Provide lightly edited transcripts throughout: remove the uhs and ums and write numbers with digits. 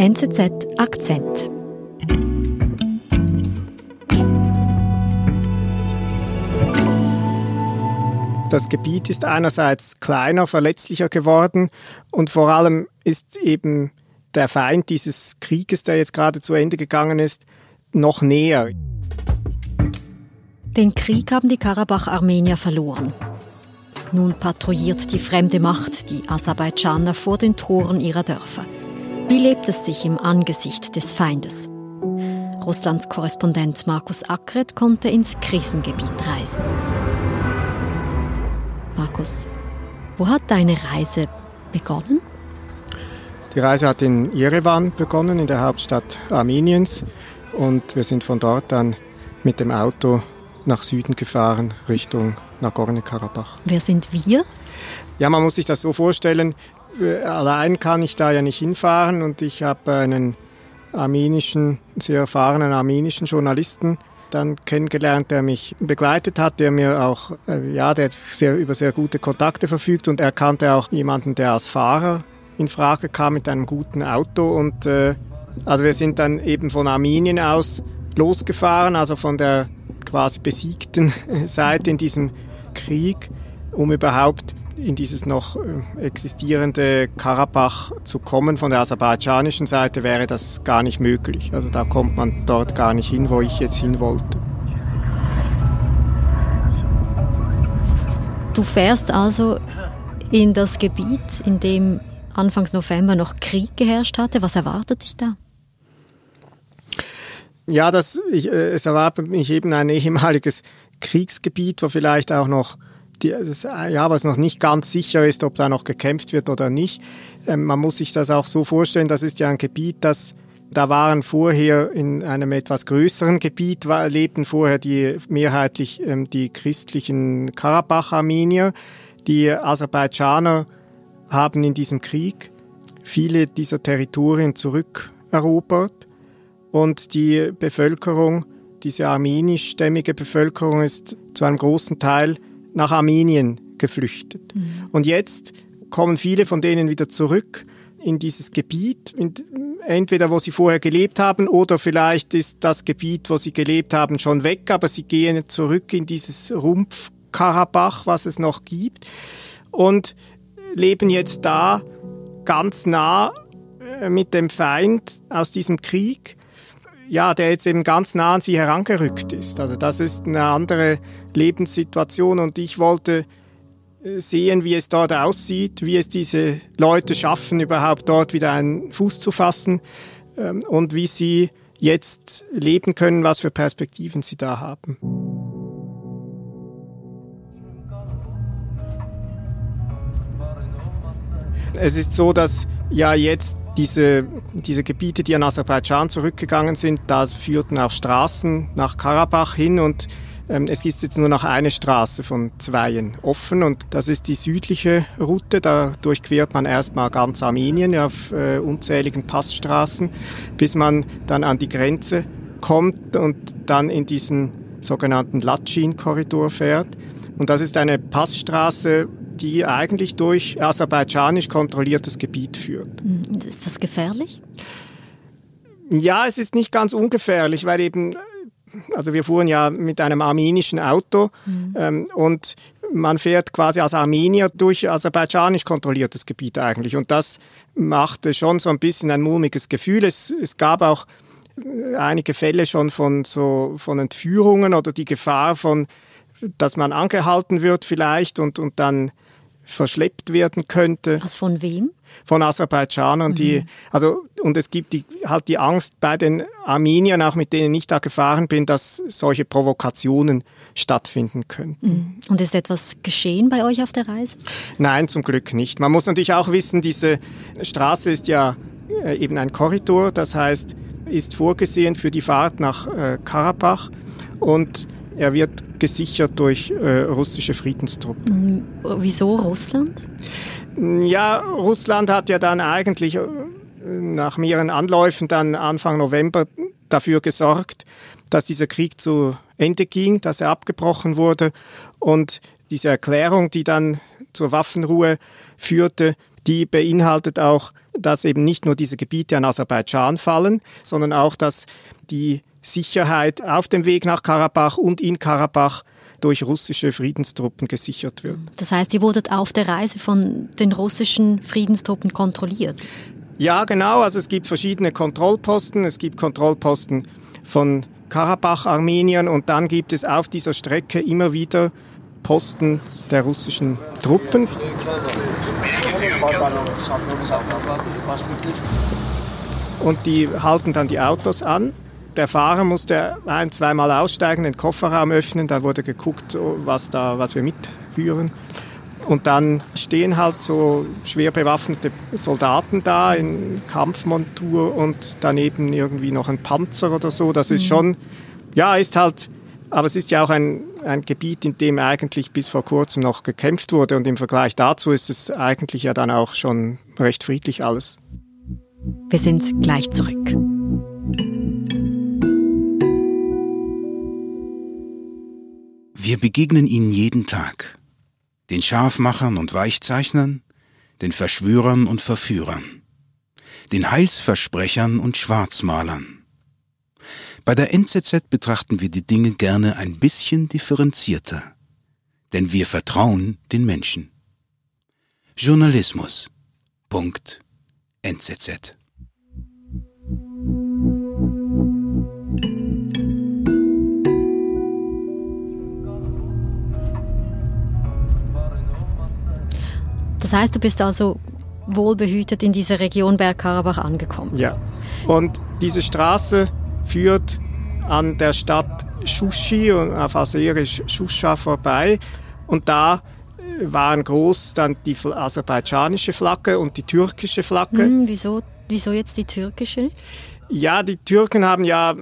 NZZ-Akzent. Das Gebiet ist einerseits kleiner, verletzlicher geworden und vor allem ist eben der Feind dieses Krieges, der jetzt gerade zu Ende gegangen ist, noch näher. Den Krieg haben die Karabach-Armenier verloren. Nun patrouilliert die fremde Macht, die Aserbaidschaner, vor den Toren ihrer Dörfer. Wie lebt es sich im Angesicht des Feindes? Russlands Korrespondent Markus Akret konnte ins Krisengebiet reisen. Markus, wo hat deine Reise begonnen? Die Reise hat in Yerevan begonnen, in der Hauptstadt Armeniens. Und wir sind von dort dann mit dem Auto nach Süden gefahren, Richtung Nagorny Karabach. Wer sind wir? Ja, man muss sich das so vorstellen, allein kann ich da ja nicht hinfahren. Und ich habe einen sehr erfahrenen armenischen Journalisten dann kennengelernt, der mich begleitet hat, der mir auch, über sehr gute Kontakte verfügt, und er kannte auch jemanden, der als Fahrer in Frage kam mit einem guten Auto, und also wir sind dann eben von Armenien aus losgefahren, also von der quasi besiegten Seite in diesem Krieg, um überhaupt in dieses noch existierende Karabach zu kommen. Von der aserbaidschanischen Seite wäre das gar nicht möglich. Also da kommt man dort gar nicht hin, wo ich jetzt hin wollte. Du fährst also in das Gebiet, in dem Anfangs November noch Krieg geherrscht hatte. Was erwartet dich da? Ja, es erwartet mich eben ein ehemaliges Kriegsgebiet, wo vielleicht auch noch was noch nicht ganz sicher ist, ob da noch gekämpft wird oder nicht. Man muss sich das auch so vorstellen, das ist ja ein Gebiet, da waren vorher in einem etwas größeren Gebiet, lebten vorher mehrheitlich die christlichen Karabach-Armenier. Die Aserbaidschaner haben in diesem Krieg viele dieser Territorien zurückerobert, und die Bevölkerung, diese armenischstämmige Bevölkerung, ist zu einem großen Teil nach Armenien geflüchtet. Mhm. Und jetzt kommen viele von denen wieder zurück in dieses Gebiet, entweder wo sie vorher gelebt haben, oder vielleicht ist das Gebiet, wo sie gelebt haben, schon weg, aber sie gehen zurück in dieses Rumpfkarabach, was es noch gibt, und leben jetzt da ganz nah mit dem Feind aus diesem Krieg, ja, der jetzt eben ganz nah an sie herangerückt ist. Also das ist eine andere Lebenssituation, und ich wollte sehen, wie es dort aussieht, wie es diese Leute schaffen, überhaupt dort wieder einen Fuß zu fassen, und wie sie jetzt leben können, was für Perspektiven sie da haben. Es ist so, dass ja jetzt diese Gebiete, die an Aserbaidschan zurückgegangen sind, da führten auch Straßen nach Karabach hin, und es ist jetzt nur noch eine Straße von zweien offen, und das ist die südliche Route. Da durchquert man erstmal ganz Armenien auf unzähligen Passstraßen, bis man dann an die Grenze kommt und dann in diesen sogenannten Latschin-Korridor fährt. Und das ist eine Passstraße, die eigentlich durch aserbaidschanisch kontrolliertes Gebiet führt. Ist das gefährlich? Ja, es ist nicht ganz ungefährlich, weil eben, also wir fuhren ja mit einem armenischen Auto, und man fährt quasi als Armenier durch aserbaidschanisch kontrolliertes Gebiet eigentlich. Und das machte schon so ein bisschen ein mulmiges Gefühl. Es gab auch einige Fälle schon von Entführungen oder die Gefahr dass man angehalten wird vielleicht und dann verschleppt werden könnte. Was, von wem? Von Aserbaidschanern, und es gibt die Angst bei den Armeniern, auch mit denen ich da gefahren bin, dass solche Provokationen stattfinden könnten. Und ist etwas geschehen bei euch auf der Reise? Nein, zum Glück nicht. Man muss natürlich auch wissen, diese Straße ist ja eben ein Korridor, das heißt, ist vorgesehen für die Fahrt nach Karabach, und er wird gesichert durch russische Friedenstruppen. Wieso Russland? Ja, Russland hat ja dann eigentlich nach mehreren Anläufen dann Anfang November dafür gesorgt, dass dieser Krieg zu Ende ging, dass er abgebrochen wurde. Und diese Erklärung, die dann zur Waffenruhe führte, die beinhaltet auch dass eben nicht nur diese Gebiete an Aserbaidschan fallen, sondern auch, dass die Sicherheit auf dem Weg nach Karabach und in Karabach durch russische Friedenstruppen gesichert wird. Das heißt, ihr wurdet auf der Reise von den russischen Friedenstruppen kontrolliert? Ja, genau. Also es gibt verschiedene Kontrollposten. Es gibt Kontrollposten von Karabach-Armeniern und dann gibt es auf dieser Strecke immer wieder Posten der russischen Truppen. Und die halten dann die Autos an. Der Fahrer musste ein-, zweimal aussteigen, den Kofferraum öffnen, dann wurde geguckt, was wir mitführen. Und dann stehen halt so schwer bewaffnete Soldaten da in Kampfmontur und daneben irgendwie noch ein Panzer oder so. Das ist schon, ja, ist halt, aber es ist ja auch ein Gebiet, in dem eigentlich bis vor kurzem noch gekämpft wurde. Und im Vergleich dazu ist es eigentlich ja dann auch schon recht friedlich alles. Wir sind gleich zurück. Wir begegnen ihnen jeden Tag. Den Scharfmachern und Weichzeichnern, den Verschwörern und Verführern, den Heilsversprechern und Schwarzmalern. Bei der NZZ betrachten wir die Dinge gerne ein bisschen differenzierter, denn wir vertrauen den Menschen. Journalismus. NZZ. Das heißt, du bist also wohlbehütet in dieser Region Bergkarabach angekommen. Ja. Und diese Straße führt an der Stadt Shushi und auf Aserisch Shusha vorbei. Und da waren groß dann die aserbaidschanische Flagge und die türkische Flagge. Wieso jetzt die türkische? Ja, die Türken haben ja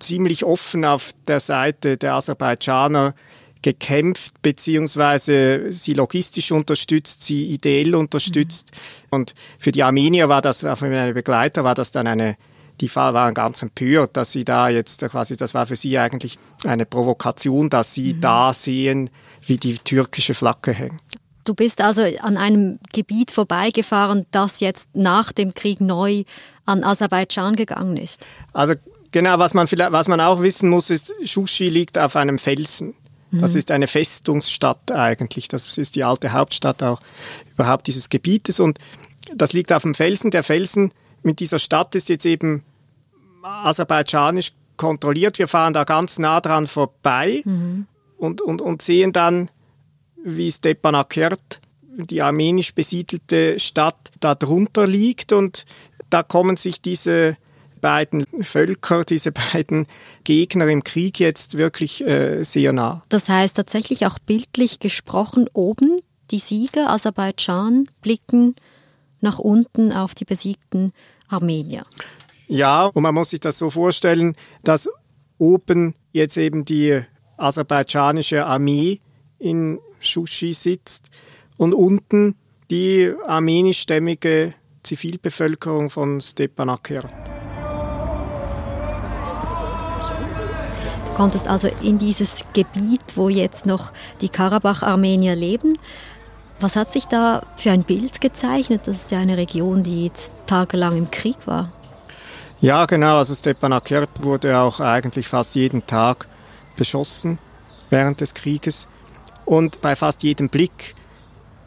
ziemlich offen auf der Seite der Aserbaidschaner gekämpft, beziehungsweise sie logistisch unterstützt, sie ideell unterstützt. Und für die Armenier war das, für meine Begleiter war das dann die waren ganz empört, dass sie da jetzt quasi, das war für sie eigentlich eine Provokation, dass sie da sehen, wie die türkische Flagge hängt. Du bist also an einem Gebiet vorbeigefahren, das jetzt nach dem Krieg neu an Aserbaidschan gegangen ist. Also genau, was man auch wissen muss, ist, Shushi liegt auf einem Felsen. Das ist eine Festungsstadt eigentlich. Das ist die alte Hauptstadt auch überhaupt dieses Gebietes. Und das liegt auf dem Felsen. Der Felsen mit dieser Stadt ist jetzt eben aserbaidschanisch kontrolliert. Wir fahren da ganz nah dran vorbei und sehen dann, wie Stepanakert, die armenisch besiedelte Stadt, da drunter liegt. Und da kommen sich diese beiden Völker, diese beiden Gegner im Krieg jetzt wirklich sehr nah. Das heißt tatsächlich auch bildlich gesprochen, oben die Sieger Aserbaidschan blicken nach unten auf die besiegten Armenier. Ja, und man muss sich das so vorstellen, dass oben jetzt eben die aserbaidschanische Armee in Shushi sitzt und unten die armenischstämmige Zivilbevölkerung von Stepanakert. Du konntest also in dieses Gebiet, wo jetzt noch die Karabach-Armenier leben. Was hat sich da für ein Bild gezeichnet? Das ist ja eine Region, die jetzt tagelang im Krieg war. Ja, genau. Also Stepanakert wurde auch eigentlich fast jeden Tag beschossen während des Krieges. Und bei fast jedem Blick,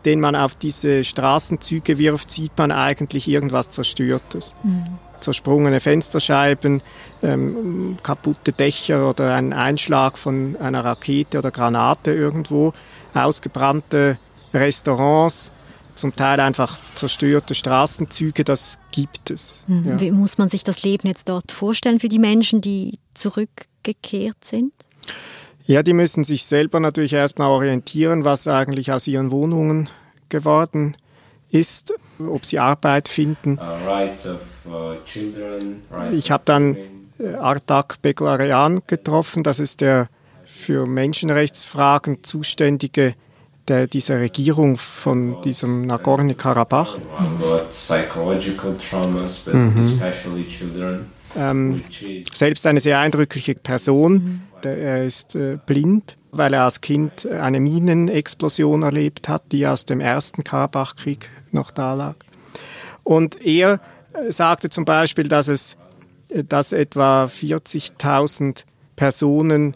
den man auf diese Straßenzüge wirft, sieht man eigentlich irgendwas Zerstörtes. Zersprungene Fensterscheiben, kaputte Dächer oder ein Einschlag von einer Rakete oder Granate irgendwo, ausgebrannte Restaurants, zum Teil einfach zerstörte Straßenzüge, das gibt es. Ja. Wie muss man sich das Leben jetzt dort vorstellen für die Menschen, die zurückgekehrt sind? Ja, die müssen sich selber natürlich erstmal orientieren, was eigentlich aus ihren Wohnungen geworden ist, ob sie Arbeit finden. Ich habe dann Artak Beglarian getroffen, das ist der für Menschenrechtsfragen zuständige dieser Regierung von diesem Nagorny Karabach. Selbst eine sehr eindrückliche Person, er ist blind, weil er als Kind eine Minenexplosion erlebt hat, die aus dem ersten Karabachkrieg noch da lag. Und er sagte zum Beispiel, dass etwa 40.000 Personen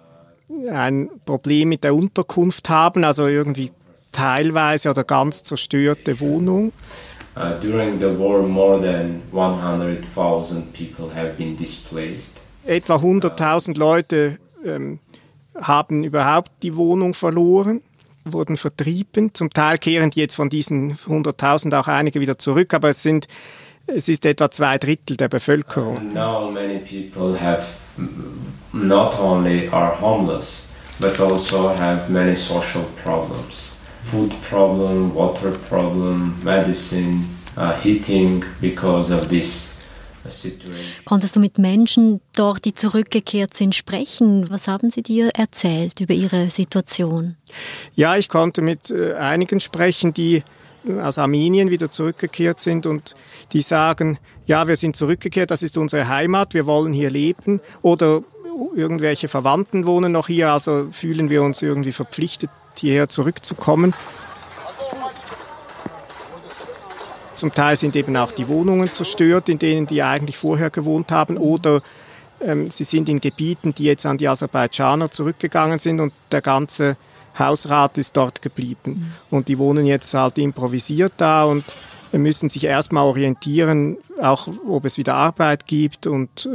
ein Problem mit der Unterkunft haben, also irgendwie teilweise oder ganz zerstörte Wohnung. During the war more than 100,000 people have been displaced. Etwa 100.000 Leute haben überhaupt die Wohnung verloren, wurden vertrieben. Zum Teil kehren jetzt von diesen 100.000 auch einige wieder zurück, aber es ist etwa 2/3 der Bevölkerung. Now many people have not only are homeless, but also have many social problems. Food problem, water problem, medicine, heating because of this situation. Konntest du mit Menschen dort, die zurückgekehrt sind, sprechen? Was haben sie dir erzählt über ihre Situation? Ja, ich konnte mit einigen sprechen, die aus Armenien wieder zurückgekehrt sind und die sagen, ja, wir sind zurückgekehrt, das ist unsere Heimat, wir wollen hier leben oder irgendwelche Verwandten wohnen noch hier, also fühlen wir uns irgendwie verpflichtet, hierher zurückzukommen. Zum Teil sind eben auch die Wohnungen zerstört, in denen die eigentlich vorher gewohnt haben oder sie sind in Gebieten, die jetzt an die Aserbaidschaner zurückgegangen sind und der ganze Hausrat ist dort geblieben und die wohnen jetzt halt improvisiert da und müssen sich erstmal orientieren, auch ob es wieder Arbeit gibt und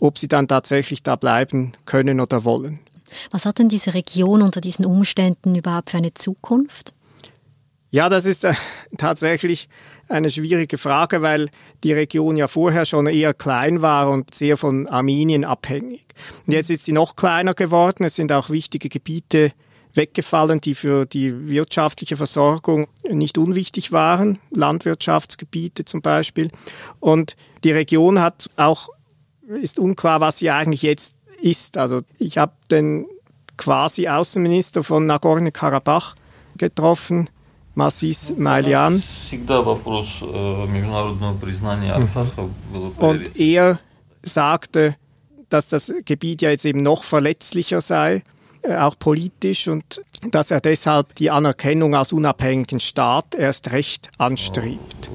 ob sie dann tatsächlich da bleiben können oder wollen. Was hat denn diese Region unter diesen Umständen überhaupt für eine Zukunft? Ja, das ist tatsächlich eine schwierige Frage, weil die Region ja vorher schon eher klein war und sehr von Armenien abhängig. Und jetzt ist sie noch kleiner geworden, es sind auch wichtige Gebiete weggefallen, die für die wirtschaftliche Versorgung nicht unwichtig waren, Landwirtschaftsgebiete zum Beispiel. Und die Region hat auch, ist unklar, was sie eigentlich jetzt ist. Also ich habe den quasi Außenminister von Nagorny Karabach getroffen, Massis Mailyan. Und er sagte, dass das Gebiet ja jetzt eben noch verletzlicher sei, auch politisch, und dass er deshalb die Anerkennung als unabhängigen Staat erst recht anstrebt.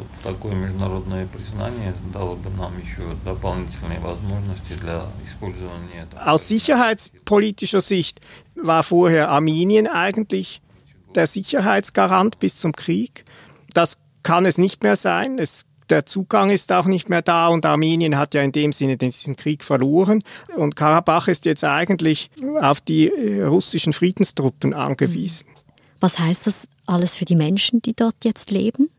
Aus sicherheitspolitischer Sicht war vorher Armenien eigentlich der Sicherheitsgarant bis zum Krieg. Das kann es nicht mehr sein. Der Zugang ist auch nicht mehr da und Armenien hat ja in dem Sinne diesen Krieg verloren. Und Karabach ist jetzt eigentlich auf die russischen Friedenstruppen angewiesen. Was heißt das alles für die Menschen, die dort jetzt leben?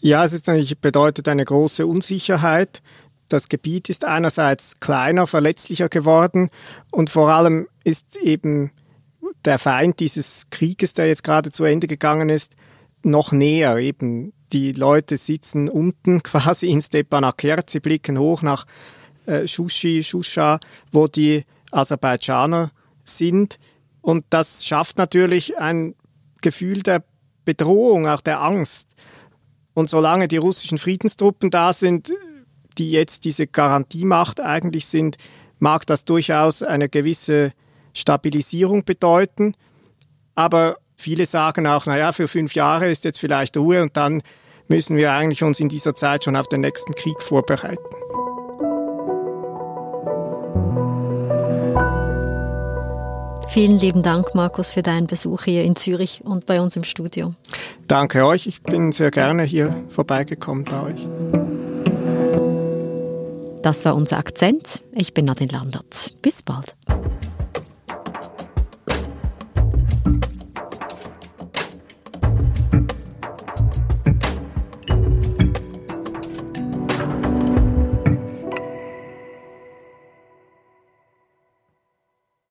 Ja, es ist natürlich, bedeutet eine große Unsicherheit. Das Gebiet ist einerseits kleiner, verletzlicher geworden und vor allem ist eben der Feind dieses Krieges, der jetzt gerade zu Ende gegangen ist, noch näher eben. Die Leute sitzen unten quasi in Stepanakert, sie blicken hoch nach Shushi, Shusha, wo die Aserbaidschaner sind. Und das schafft natürlich ein Gefühl der Bedrohung, auch der Angst. Und solange die russischen Friedenstruppen da sind, die jetzt diese Garantiemacht eigentlich sind, mag das durchaus eine gewisse Stabilisierung bedeuten. Aber viele sagen auch, naja, für 5 Jahre ist jetzt vielleicht Ruhe und dann müssen wir eigentlich uns in dieser Zeit schon auf den nächsten Krieg vorbereiten. Vielen lieben Dank, Markus, für deinen Besuch hier in Zürich und bei uns im Studio. Danke euch, ich bin sehr gerne hier vorbeigekommen bei euch. Das war unser Akzent. Ich bin Nadine Landert. Bis bald.